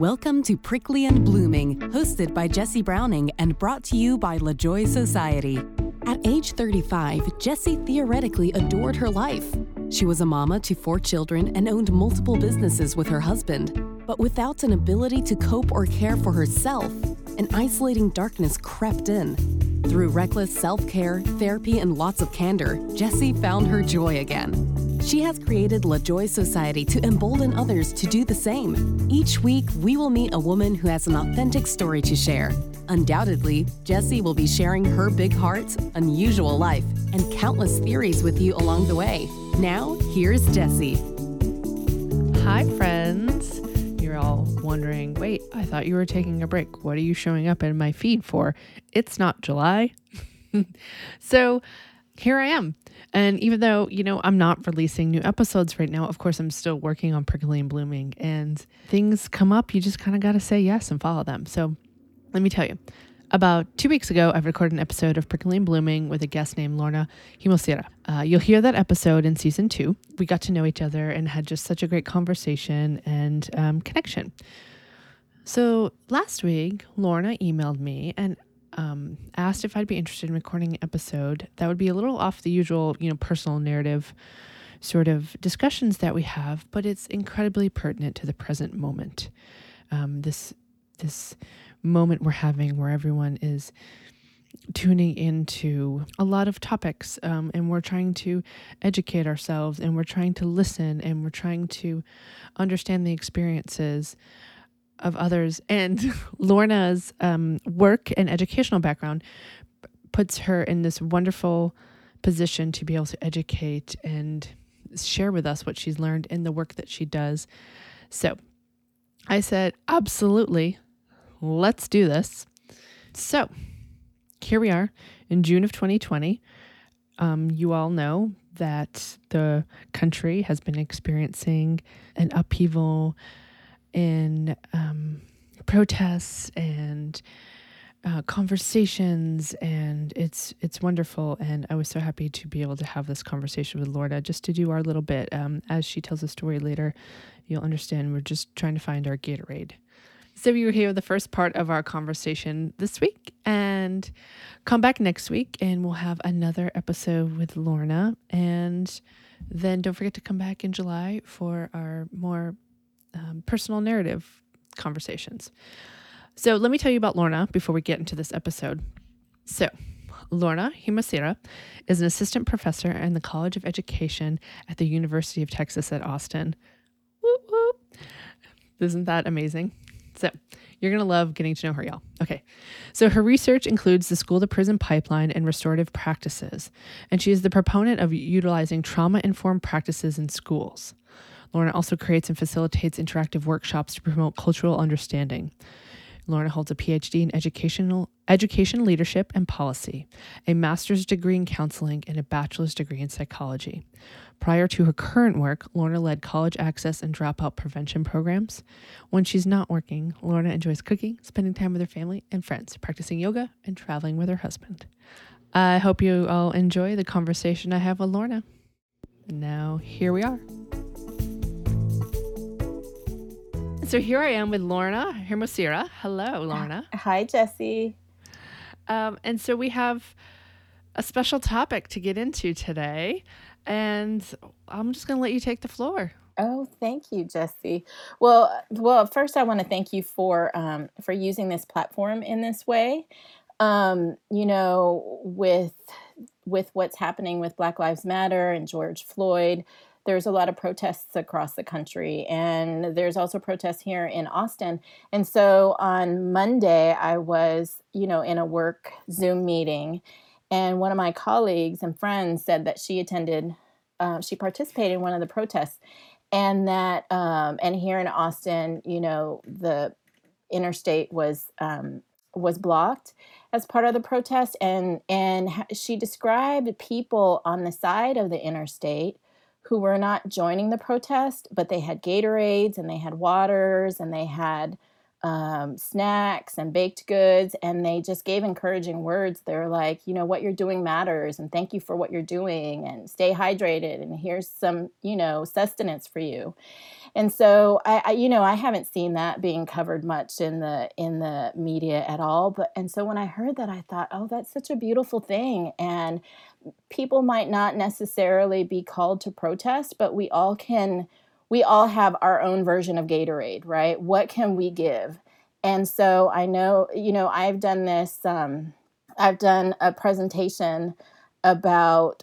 Welcome to Prickly and Blooming, hosted by Jessie Browning and brought to you by La Joy Society. At age 35, Jessie theoretically adored her life. She was a mama to 4 children and owned multiple businesses with her husband. But without an ability to cope or care for herself, an isolating darkness crept in. Through reckless self-care, therapy, and lots of candor, Jessie found her joy again. She has created La Joy Society to embolden others to do the same. Each week, we will meet a woman who has an authentic story to share. Undoubtedly, Jessie will be sharing her big heart, unusual life, and countless theories with you along the way. Now, here's Jessie. Hi, friends. You're all wondering, wait, I thought you were taking a break. What are you showing up in my feed for? It's not July. So here I am. And even though, I'm not releasing new episodes right now, of course, I'm still working on Prickly and Blooming, and things come up. You just kind of got to say yes and follow them. So let me tell you, about 2 weeks ago, I've recorded an episode of Prickly and Blooming with a guest named Lorna Hermosira. You'll hear that episode in season 2. We got to know each other and had just such a great conversation and connection. So last week, Lorna emailed me and asked if I'd be interested in recording an episode that would be a little off the usual, personal narrative sort of discussions that we have, but it's incredibly pertinent to the present moment. This moment we're having where everyone is tuning into a lot of topics and we're trying to educate ourselves and we're trying to listen and we're trying to understand the experiences of others. And Lorna's work and educational background puts her in this wonderful position to be able to educate and share with us what she's learned in the work that she does. So I said, absolutely. Let's do this. So here we are in June of 2020. You all know that the country has been experiencing an upheaval in protests and conversations, and it's wonderful. And I was so happy to be able to have this conversation with Lorna just to do our little bit. As she tells the story later, you'll understand we're just trying to find our Gatorade. So you hear the first part of our conversation this week, and come back next week and we'll have another episode with Lorna. And then don't forget to come back in July for our more personal narrative conversations. So let me tell you about Lorna before we get into this episode. So Lorna Hermosira is an assistant professor in the College of Education at the University of Texas at Austin. Whoop, whoop. Isn't that amazing? So you're going to love getting to know her, y'all. Okay. So her research includes the school-to-prison pipeline and restorative practices, and she is the proponent of utilizing trauma-informed practices in schools. Lorna also creates and facilitates interactive workshops to promote cultural understanding. Lorna holds a PhD in education leadership and policy, a master's degree in counseling, and a bachelor's degree in psychology. Prior to her current work, Lorna led college access and dropout prevention programs. When she's not working, Lorna enjoys cooking, spending time with her family and friends, practicing yoga, and traveling with her husband. I hope you all enjoy the conversation I have with Lorna. And now, here we are. So here I am with Lorna Hermosira. Hello, Lorna. Hi, Jessie. And so we have a special topic to get into today, and I'm just going to let you take the floor. Oh, thank you, Jessie. Well, first I want to thank you for using this platform in this way. With what's happening with Black Lives Matter and George Floyd, there's a lot of protests across the country, and there's also protests here in Austin. And so on Monday, I was, in a work Zoom meeting, and one of my colleagues and friends said that she participated in one of the protests, and that, and here in Austin, the interstate was blocked as part of the protest, and she described people on the side of the interstate who were not joining the protest, but they had Gatorades and they had waters and they had snacks and baked goods, and they just gave encouraging words. They're like, you know, what you're doing matters, and thank you for what you're doing, and stay hydrated, and here's some, you know, sustenance for you. And so I you know, I haven't seen that being covered much in the media at all. But, and so when I heard that, I thought, oh, that's such a beautiful thing. And people might not necessarily be called to protest, but we all have our own version of Gatorade, right? What can we give? And so I know, you know, I've done this, I've done a presentation about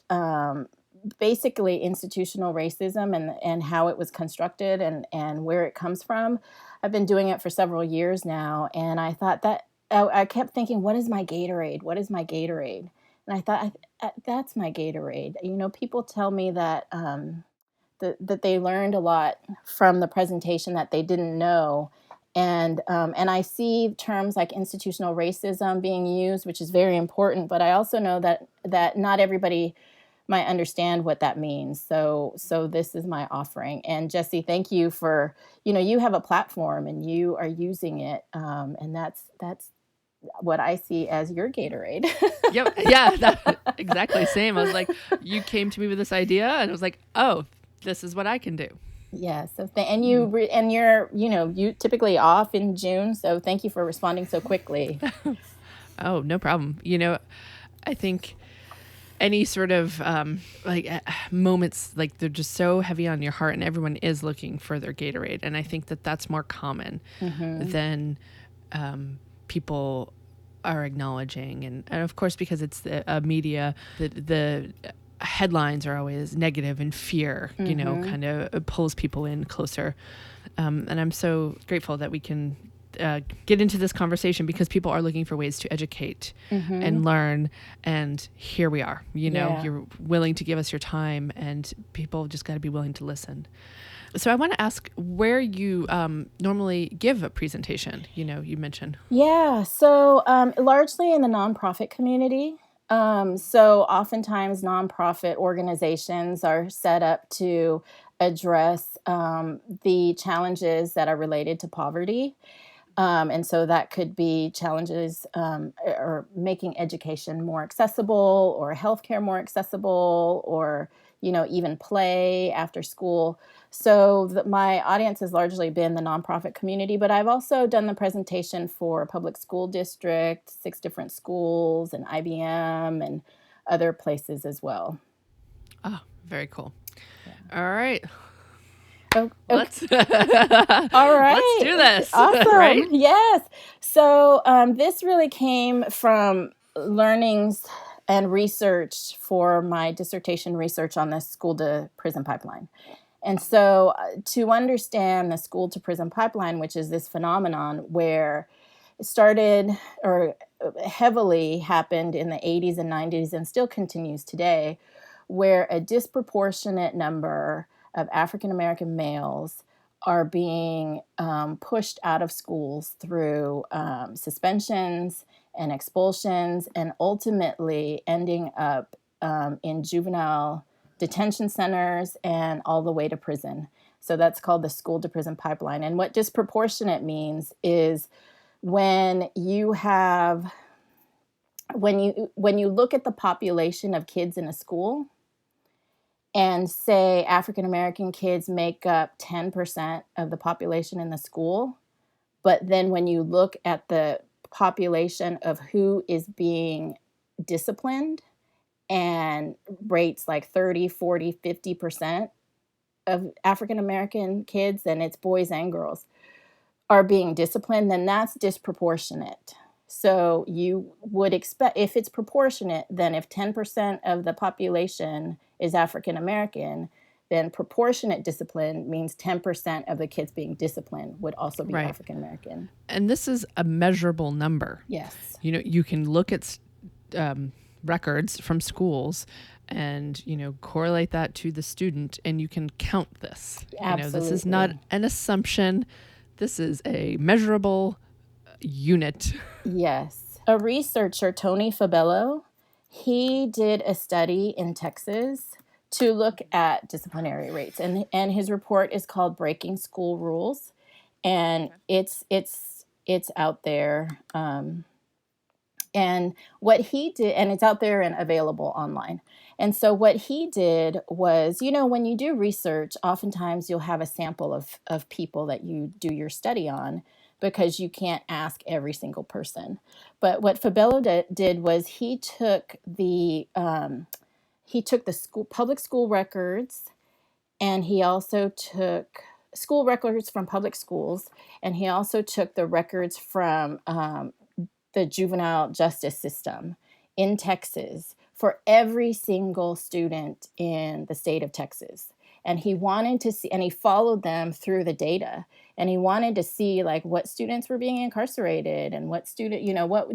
basically institutional racism and how it was constructed and where it comes from. I've been doing it for several years now. And I thought that, I kept thinking, what is my Gatorade? What is my Gatorade? And I thought, that's my Gatorade. You know, people tell me that, that they learned a lot from the presentation that they didn't know. And I see terms like institutional racism being used, which is very important, but I also know that not everybody might understand what that means. So this is my offering. And Jessie, thank you for, you know, you have a platform and you are using it. And that's what I see as your Gatorade. Yep. Yeah, exactly same. I was like, you came to me with this idea and I was like, oh, this is what I can do. Yeah. So you're, you know, you typically off in June. So thank you for responding so quickly. Oh, no problem. You know, I think any sort of moments, like, they're just so heavy on your heart, and everyone is looking for their Gatorade. And I think that that's more common than people are acknowledging. And of course, because it's the media, the headlines are always negative and fear, you know, kind of pulls people in closer. And I'm so grateful that we can get into this conversation, because people are looking for ways to educate and learn. And here we are, you know, you're willing to give us your time, and people just got to be willing to listen. So I want to ask where you normally give a presentation, you know, you mentioned. Yeah. So largely in the nonprofit community. So oftentimes nonprofit organizations are set up to address the challenges that are related to poverty. And so that could be challenges or making education more accessible, or healthcare more accessible, or, you know, even play after school. So my audience has largely been the nonprofit community, but I've also done the presentation for a public school district, 6 different schools, and IBM, and other places as well. Oh, very cool. Yeah. All right. Okay. All right. Let's do this. Awesome. Right? Yes. So this really came from learnings and research for my dissertation research on the school to prison pipeline. And so to understand the school to prison pipeline, which is this phenomenon where it started or heavily happened in the 80s and 90s and still continues today, where a disproportionate number of African-American males are being pushed out of schools through suspensions and expulsions, and ultimately ending up in juvenile detention centers and all the way to prison. So that's called the school to prison pipeline. And what disproportionate means is when you look at the population of kids in a school and say African-American kids make up 10% of the population in the school, but then when you look at the population of who is being disciplined, and rates like 30, 40, 50% of African-American kids, and it's boys and girls, are being disciplined, then that's disproportionate. So you would expect, if it's proportionate, then if 10% of the population is African-American, then proportionate discipline means 10% of the kids being disciplined would also be right. African-American. And this is a measurable number. Yes. You know, you can look at records from schools and, you know, correlate that to the student, and you can count this. Absolutely. You know, this is not an assumption. This is a measurable unit. Yes. A researcher, Tony Fabelo, he did a study in Texas to look at disciplinary rates, and his report is called Breaking School Rules, and it's It's out there. And what he did, and it's out there and available online. And so what he did was, you know, when you do research, oftentimes you'll have a sample of people that you do your study on, because you can't ask every single person. But what Fabelo did was he took the school, public school records, and he also took school records from public schools, and he also took the records from the juvenile justice system in Texas for every single student in the state of Texas. And he wanted to see, and he followed them through the data, and he wanted to see like what students were being incarcerated and what student, you know, what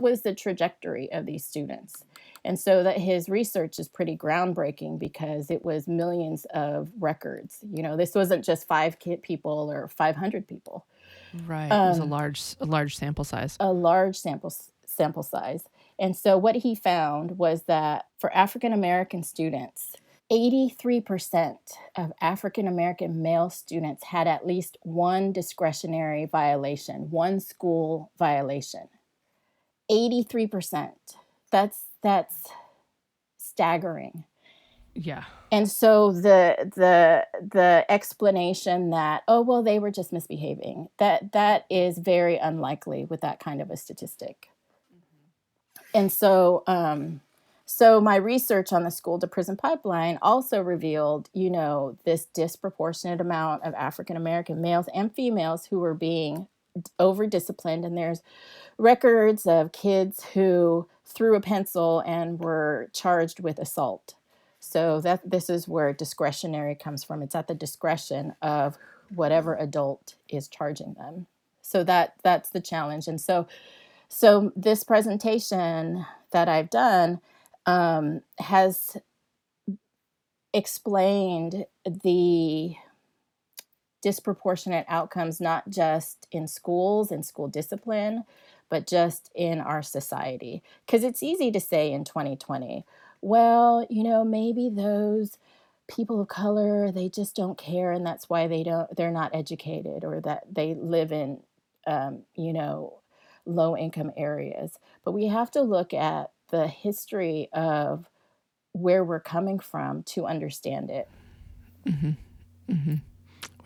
was the trajectory of these students. And so that his research is pretty groundbreaking because it was millions of records. You know, this wasn't just 5 people or 500 people. Right. It was a large sample size. A large sample size. And so what he found was that for African American students, 83% of African American male students had at least one discretionary violation, one school violation. 83%. That's staggering. Yeah. And so the explanation that, oh, well, they were just misbehaving, that is very unlikely with that kind of a statistic. Mm-hmm. And so my research on the school to prison pipeline also revealed, you know, this disproportionate amount of African American males and females who were being over-disciplined. And there's records of kids who threw a pencil and were charged with assault. So this is where discretionary comes from. It's at the discretion of whatever adult is charging them. So that's the challenge. And so this presentation that I've done has explained the disproportionate outcomes, not just in schools and school discipline, but just in our society. Because it's easy to say in 2020, well, you know, maybe those people of color, they just don't care, and that's why they're not educated, or that they live in, you know, low-income areas. But we have to look at the history of where we're coming from to understand it. Mm-hmm. Mm-hmm.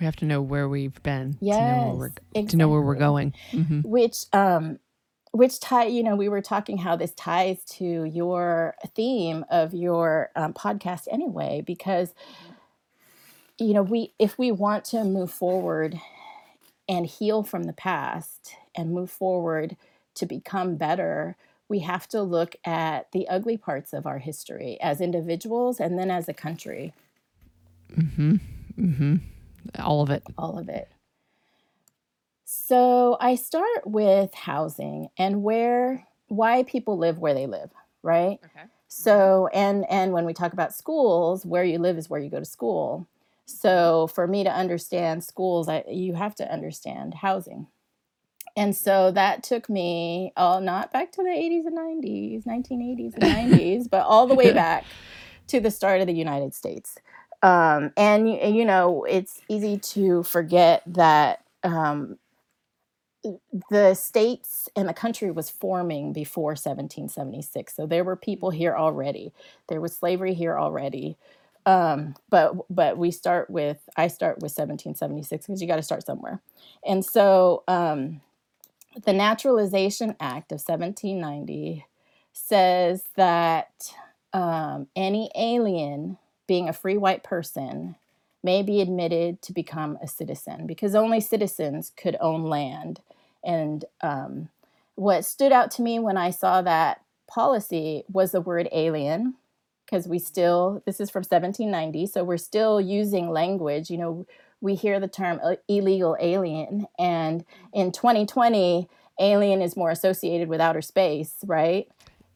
We have to know where we've been, yes, to know where we're going. Mm-hmm. Which you know, we were talking how this ties to your theme of your podcast anyway, because, you know, if we want to move forward and heal from the past and move forward to become better, we have to look at the ugly parts of our history as individuals and then as a country. Mm-hmm. Mm-hmm. All of it. So I start with housing and why people live where they live, right? Okay. So, and when we talk about schools, where you live is where you go to school. So for me to understand schools, you have to understand housing. And so that took me not back to the 80s and 90s, 1980s and 90s, but all the way back to the start of the United States. And, you know, it's easy to forget that the states and the country was forming before 1776. So there were people here already. There was slavery here already. But I start with 1776 because you got to start somewhere. And so the Naturalization Act of 1790 says that any alien, being a free white person, may be admitted to become a citizen, because only citizens could own land. And what stood out to me when I saw that policy was the word alien, because this is from 1790, so we're still using language. You know, we hear the term illegal alien, and in 2020, alien is more associated with outer space, right?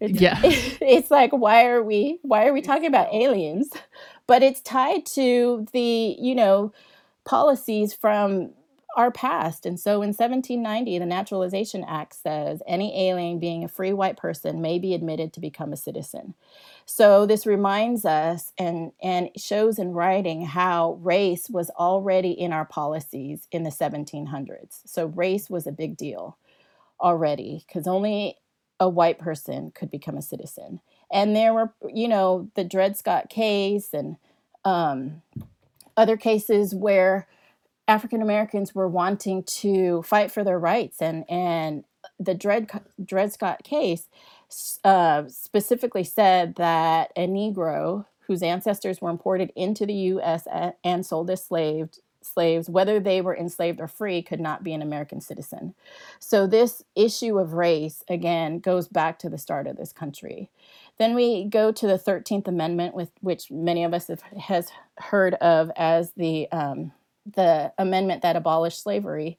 Yeah. It's like, why are we talking about aliens? But it's tied to the, you know, policies from are passed. And so in 1790, the Naturalization Act says any alien being a free white person may be admitted to become a citizen. So this reminds us and shows in writing how race was already in our policies in the 1700s. So race was a big deal already because only a white person could become a citizen. And there were, you know, the Dred Scott case and other cases where African Americans were wanting to fight for their rights. And the Dred Scott case specifically said that a Negro whose ancestors were imported into the U.S. and sold as slaves, whether they were enslaved or free, could not be an American citizen. So this issue of race, again, goes back to the start of this country. Then we go to the 13th Amendment, with which many of us has heard of as the amendment that abolished slavery.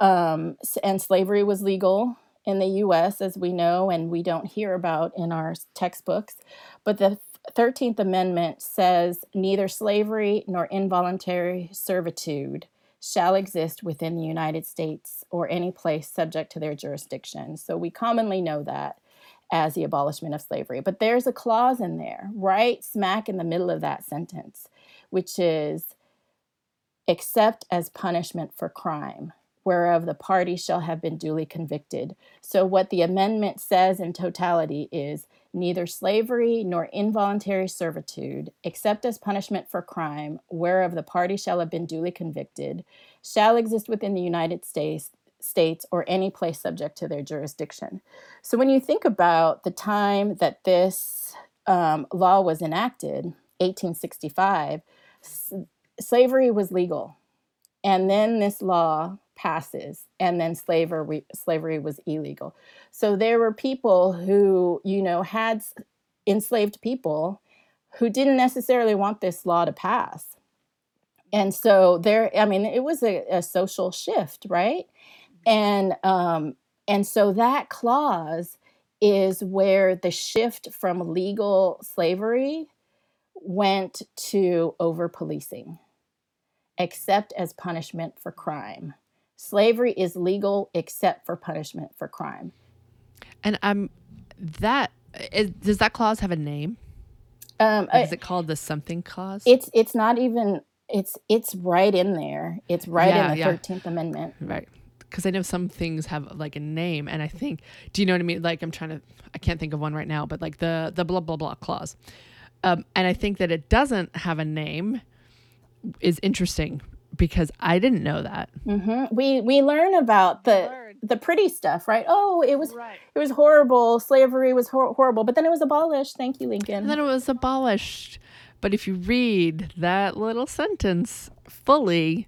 And slavery was legal in the U.S., as we know, and we don't hear about in our textbooks. But the 13th Amendment says neither slavery nor involuntary servitude shall exist within the United States or any place subject to their jurisdiction. So we commonly know that as the abolishment of slavery. But there's a clause in there, right smack in the middle of that sentence, which is, except as punishment for crime, whereof the party shall have been duly convicted. So what the amendment says in totality is neither slavery nor involuntary servitude, except as punishment for crime, whereof the party shall have been duly convicted, shall exist within the United States or any place subject to their jurisdiction. So when you think about the time that this law was enacted, 1865, slavery was legal, and then this law passes, and then slavery was illegal. So there were people who, you know, had enslaved people who didn't necessarily want this law to pass. And so there, I mean, it was a social shift, right? And so that clause is where the shift from legal slavery went to over-policing, except as punishment for crime. Slavery is legal except for punishment for crime. And does that clause have a name? Is it called the something clause? It's not even, it's right in there. It's right in the 13th Amendment. Right. Because I know some things have like a name, and I think, do you know what I mean? Like I can't think of one right now, but like the blah, blah, blah clause. And I think that it doesn't have a name is interesting because I didn't know that. Mm-hmm. We learn about the pretty stuff, right? Oh, it was horrible. Slavery was horrible, but then it was abolished. Thank you, Lincoln. And then it was abolished. But if you read that little sentence fully,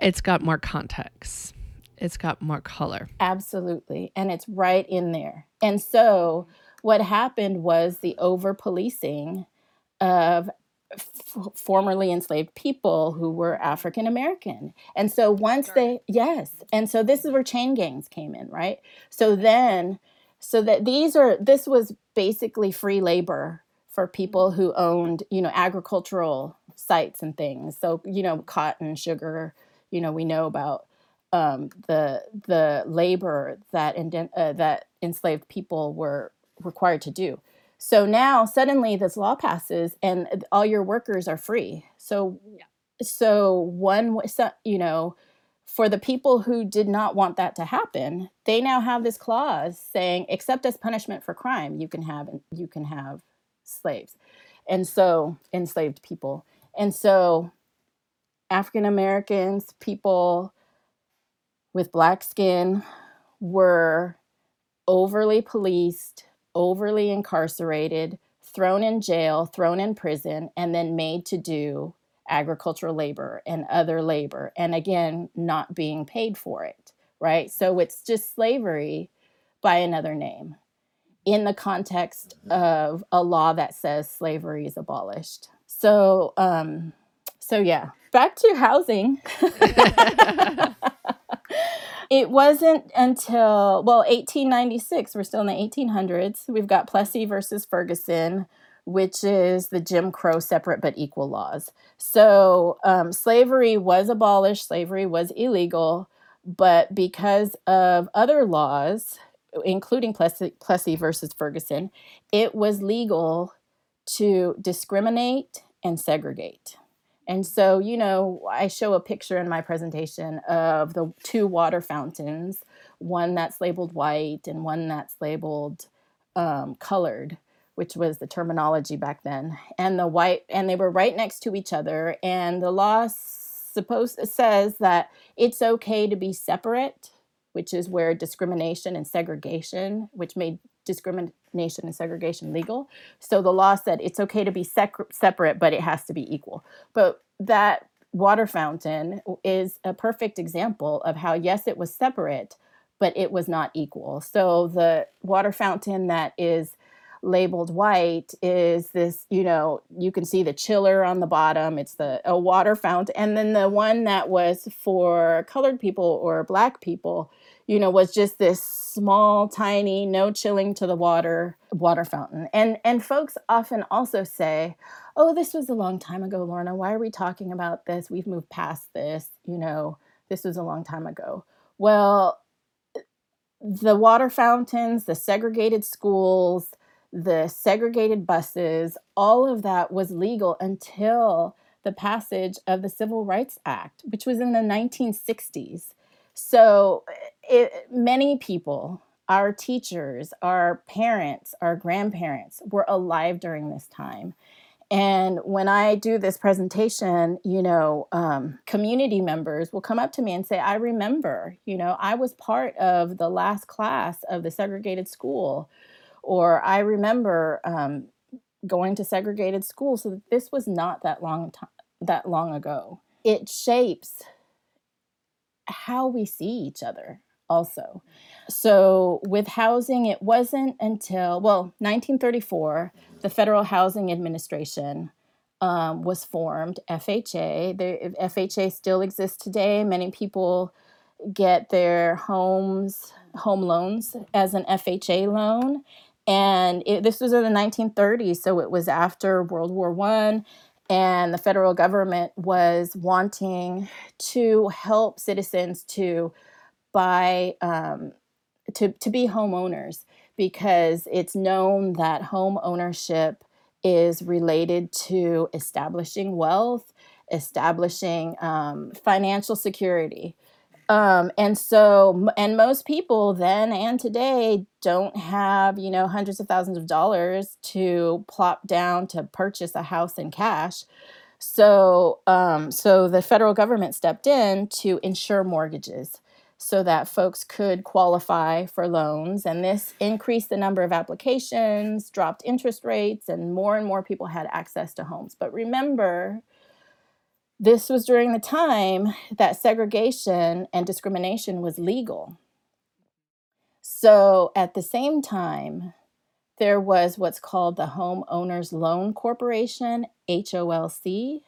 it's got more context. It's got more color. Absolutely. And it's right in there. And so what happened was the over-policing of formerly enslaved people who were African American. And so and so this is where chain gangs came in, right? This was basically free labor for people who owned, you know, agricultural sites and things. So, you know, cotton, sugar, you know, we know about the labor that enslaved people were required to do. So now suddenly this law passes and all your workers are free. For the people who did not want that to happen, they now have this clause saying, except as punishment for crime, you can have slaves. And so enslaved people. And so African Americans, people with black skin were overly policed, overly incarcerated, thrown in jail, thrown in prison, and then made to do agricultural labor and other labor, and again, not being paid for it, right? So it's just slavery by another name in the context of a law that says slavery is abolished. So yeah, back to housing. It wasn't until, 1896, we're still in the 1800s, we've got Plessy versus Ferguson, which is the Jim Crow separate but equal laws. So slavery was abolished, slavery was illegal, but because of other laws, including Plessy versus Ferguson, it was legal to discriminate and segregate. And so, you know, I show a picture in my presentation of the two water fountains, one that's labeled white and one that's labeled colored, which was the terminology back then, and the white, and they were right next to each other. And the law says that it's okay to be separate, which is where discrimination and segregation, which made discrimination and segregation legal. So the law said it's okay to be separate, but it has to be equal. But that water fountain is a perfect example of how, yes, it was separate, but it was not equal. So the water fountain that is labeled white is this, you know, you can see the chiller on the bottom. It's a water fountain. And then the one that was for colored people or black people, you know, was just this small, tiny, no chilling to the water fountain. And folks often also say, oh, this was a long time ago, Lorna. Why are we talking about this? We've moved past this. You know, this was a long time ago. Well, the water fountains, the segregated schools, the segregated buses, all of that was legal until the passage of the Civil Rights Act, which was in the 1960s. So many people, our teachers, our parents, our grandparents were alive during this time. And when I do this presentation, you know, community members will come up to me and say, I remember, you know, I was part of the last class of the segregated school. Or I remember going to segregated school, so this was not that long ago. It shapes how we see each other also. So with housing, it wasn't until, 1934, the Federal Housing Administration was formed, FHA. The FHA still exists today. Many people get their home loans as an FHA loan. And this was in the 1930s, so it was after World War I, and the federal government was wanting to help citizens to buy, to be homeowners, because it's known that home ownership is related to establishing wealth, establishing financial security. And most people then and today don't have, you know, hundreds of thousands of dollars to plop down to purchase a house in cash. So the federal government stepped in to insure mortgages so that folks could qualify for loans. And this increased the number of applications, dropped interest rates, and more people had access to homes. But remember, this was during the time that segregation and discrimination was legal. So at the same time, there was what's called the Home Owners Loan Corporation, HOLC,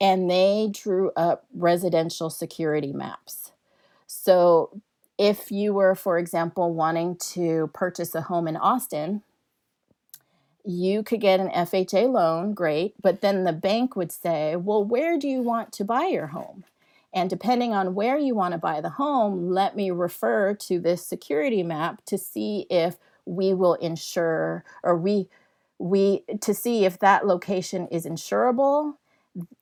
and they drew up residential security maps. So if you were, for example, wanting to purchase a home in Austin, you could get an FHA loan, great, but then the bank would say, well, where do you want to buy your home? And depending on where you want to buy the home, let me refer to this security map to see if we will insure, or we to see if that location is insurable.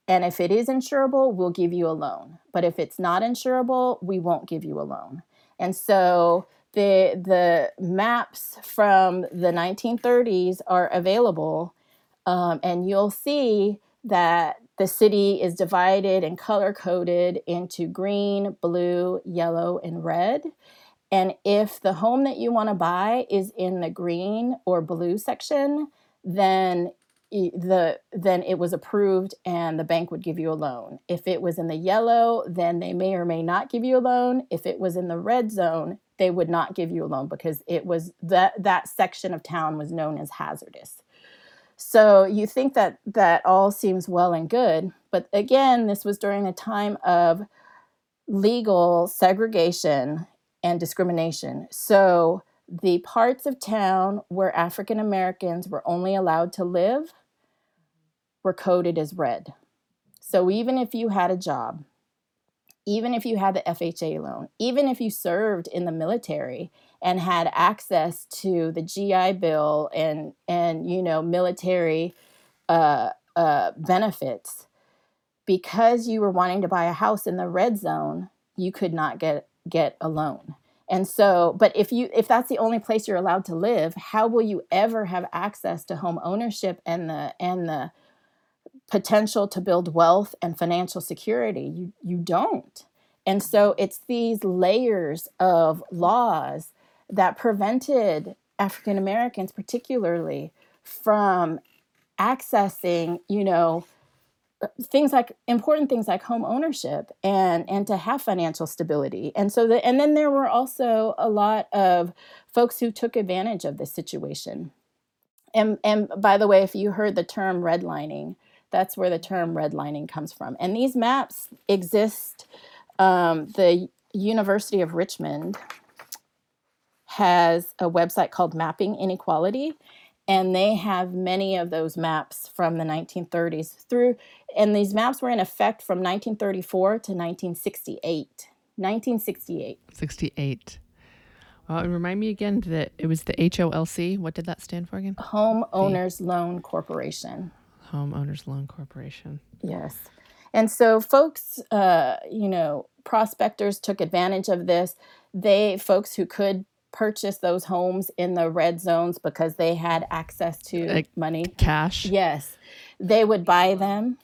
And if it is insurable, we'll give you a loan. But if it's not insurable, we won't give you a loan. And so the maps from the 1930s are available, and you'll see that the city is divided and color-coded into green, blue, yellow, and red. And if the home that you want to buy is in the green or blue section, then it was approved and the bank would give you a loan. If it was in the yellow, then they may or may not give you a loan. If it was in the red zone, they would not give you a loan because it was that section of town was known as hazardous. So you think that all seems well and good, but again, this was during a time of legal segregation and discrimination. So the parts of town where African Americans were only allowed to live were coded as red. So even if you had a job, even if you had the FHA loan, even if you served in the military and had access to the GI Bill and you know, military benefits, because you were wanting to buy a house in the red zone, you could not get a loan. And so, but if that's the only place you're allowed to live, how will you ever have access to home ownership and the potential to build wealth and financial security? You don't. And so it's these layers of laws that prevented African Americans particularly from accessing, you know, things like important things like home ownership and to have financial stability. And so and then there were also a lot of folks who took advantage of this situation. And by the way, if you heard the term redlining, that's where the term redlining comes from. And these maps exist. The University of Richmond has a website called Mapping Inequality, and they have many of those maps from the 1930s through, and these maps were in effect from 1934 to 1968. 1968. Well, remind me again that it was the HOLC. What did that stand for again? Home Owners Loan Corporation. Home Owners Loan Corporation. Yes. And so folks, you know, prospectors took advantage of this. Folks who could purchase those homes in the red zones because they had access to money. Cash. Yes. They would buy them.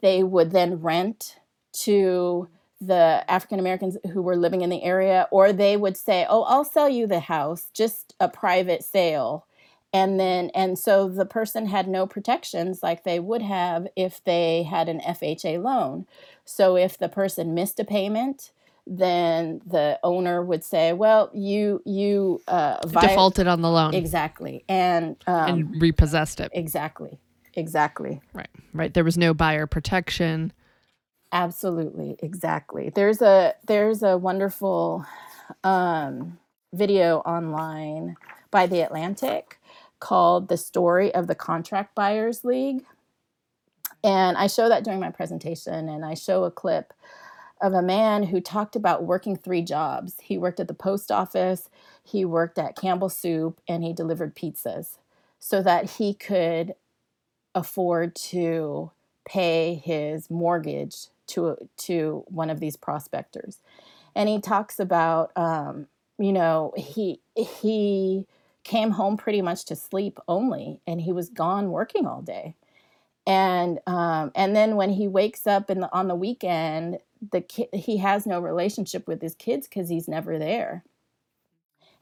They would then rent to the African Americans who were living in the area, or they would say, oh, I'll sell you the house, just a private sale. And so the person had no protections like they would have if they had an FHA loan. So if the person missed a payment, then the owner would say, well, you defaulted on the loan. Exactly. And repossessed it. Exactly. Right. There was no buyer protection. Absolutely. Exactly. There's a wonderful video online by The Atlantic called The Story of the Contract Buyers League. And I show that during my presentation, and I show a clip of a man who talked about working 3 jobs. He worked at the post office, he worked at Campbell Soup, and he delivered pizzas so that he could afford to pay his mortgage to one of these prospectors. And he talks about, you know, he came home pretty much to sleep only, and he was gone working all day. And then when he wakes up on the weekend, he has no relationship with his kids because he's never there.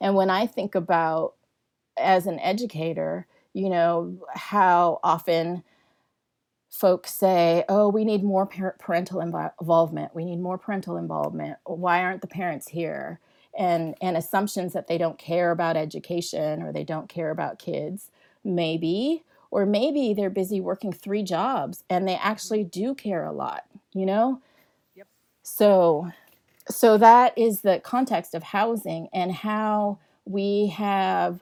And when I think about, as an educator, you know, how often folks say, oh, we need more parental involvement. We need more parental involvement. Why aren't the parents here? And assumptions that they don't care about education or they don't care about kids, maybe. Or maybe they're busy working 3 jobs and they actually do care a lot, you know? Yep. So that is the context of housing and how we have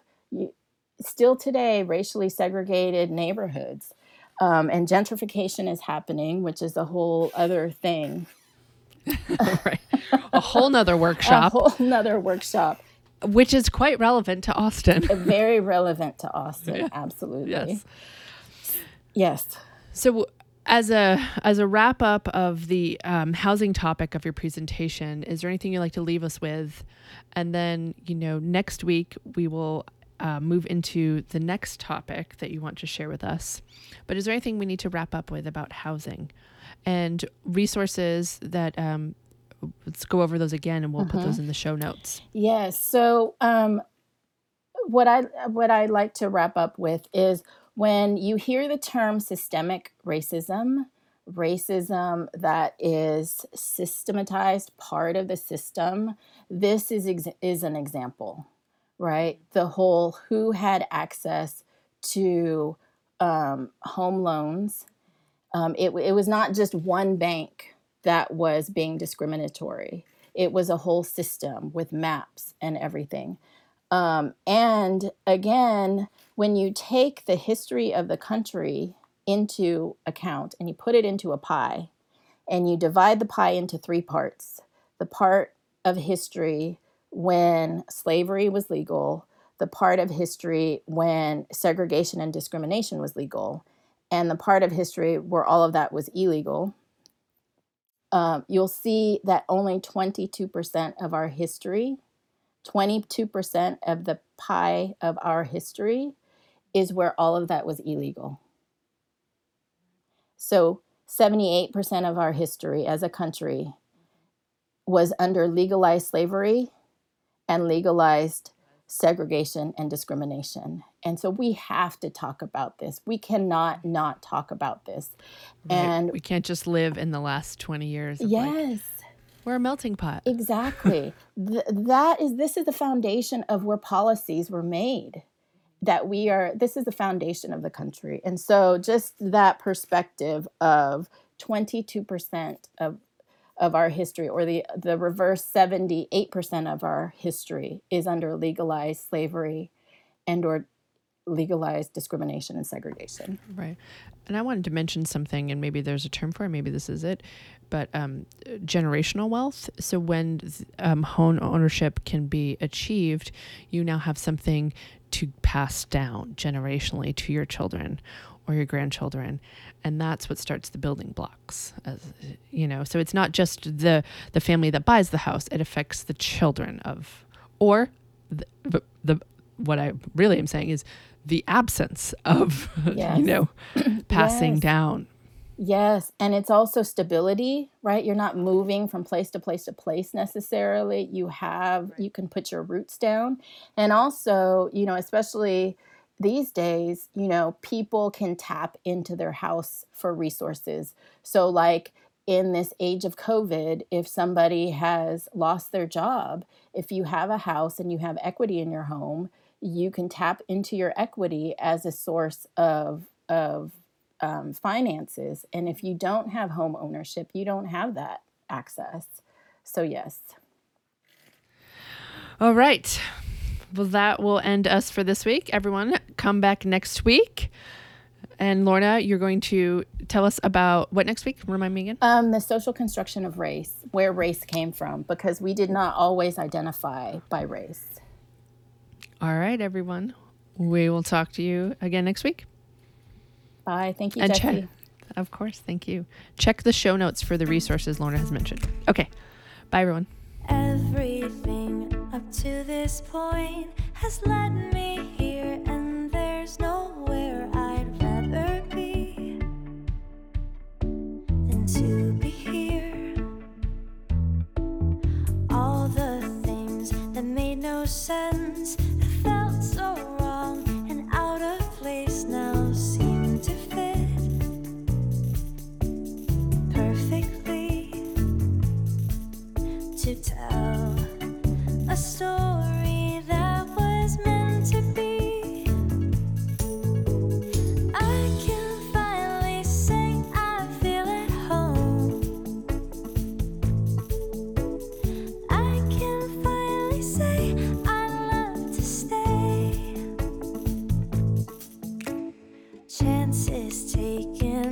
still today racially segregated neighborhoods. And gentrification is happening, which is a whole other thing. Right. A whole nother workshop. Which is quite relevant to Austin. Very relevant to Austin, yeah. Absolutely. Yes. So as a wrap up of the housing topic of your presentation, is there anything you'd like to leave us with? And then, you know, next week we will move into the next topic that you want to share with us. But is there anything we need to wrap up with about housing and resources that let's go over those again, and we'll put those in the show notes. Yes. So what I like to wrap up with is when you hear the term systemic racism, racism that is systematized, part of the system, this is an example, right? The whole who had access to home loans. It was not just one bank that was being discriminatory. It was a whole system with maps and everything. And again, when you take the history of the country into account and you put it into a pie and you divide the pie into three parts, the part of history when slavery was legal, the part of history when segregation and discrimination was legal, and the part of history where all of that was illegal, you'll see that only 22% of our history, 22% of the pie of our history is where all of that was illegal. So 78% of our history as a country was under legalized slavery and legalized segregation and discrimination. And so we have to talk about this. We cannot not talk about this. Right. And we can't just live in the last 20 years. Yes. Like, we're a melting pot. Exactly. This is the foundation of where policies were made, that we are, this is the foundation of the country. And so just that perspective of 22% of our history, or the reverse 78% of our history is under legalized slavery and or legalized discrimination and segregation. Right. And I wanted to mention something, and maybe there's a term for it, maybe this is it, but generational wealth. So when home ownership can be achieved, you now have something to pass down generationally to your children or your grandchildren. And that's what starts the building blocks, so it's not just the family that buys the house. It affects the children of, or the what I really am saying is the absence of, yes. Passing yes. down. Yes. And it's also stability, right? You're not moving from place to place to place necessarily. You can put your roots down. And also, especially these days, people can tap into their house for resources. So like in this age of COVID, if somebody has lost their job, if you have a house and you have equity in your home, you can tap into your equity as a source of finances. And if you don't have home ownership, you don't have that access. So yes. All right. Well, that will end us for this week. Everyone, come back next week. And Lorna, you're going to tell us about what next week? Remind me again. The social construction of race, where race came from, because we did not always identify by race. All right, everyone. We will talk to you again next week. Bye. Thank you, Jessie. Of course. Thank you. Check the show notes for the resources Lorna has mentioned. Okay. Bye, everyone. Everything up to this point has led me here, and there's nowhere I'd rather be than to be here. All the things that made no sense, felt so wrong and out of place, now seem to fit perfectly to tell a story that was meant to be.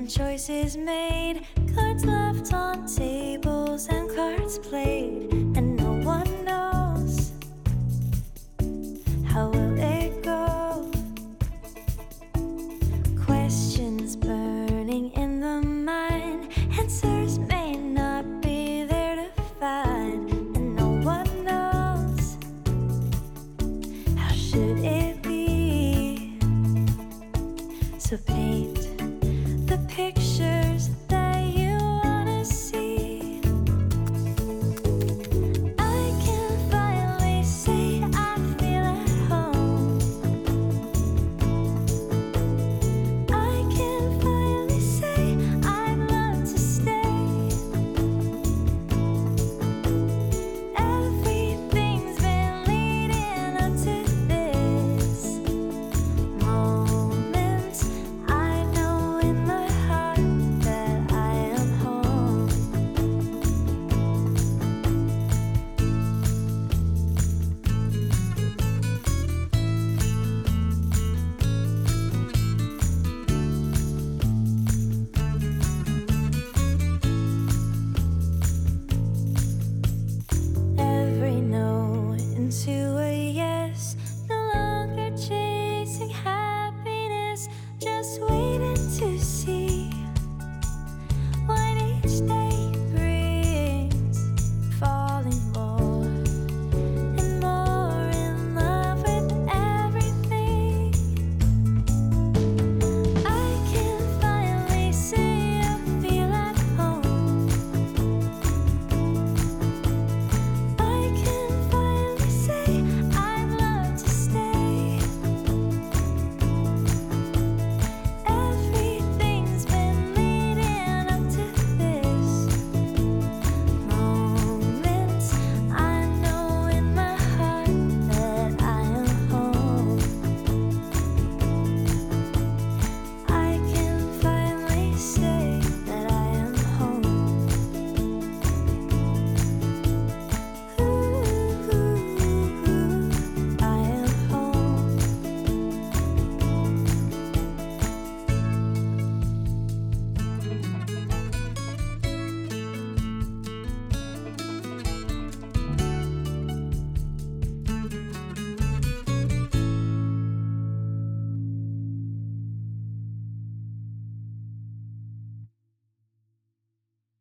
Choices made, cards left on tables and cards played, and no one knows how will it go. Questions burning in the mind, answers may not be there to find, and no one knows how should it be. So paint picture.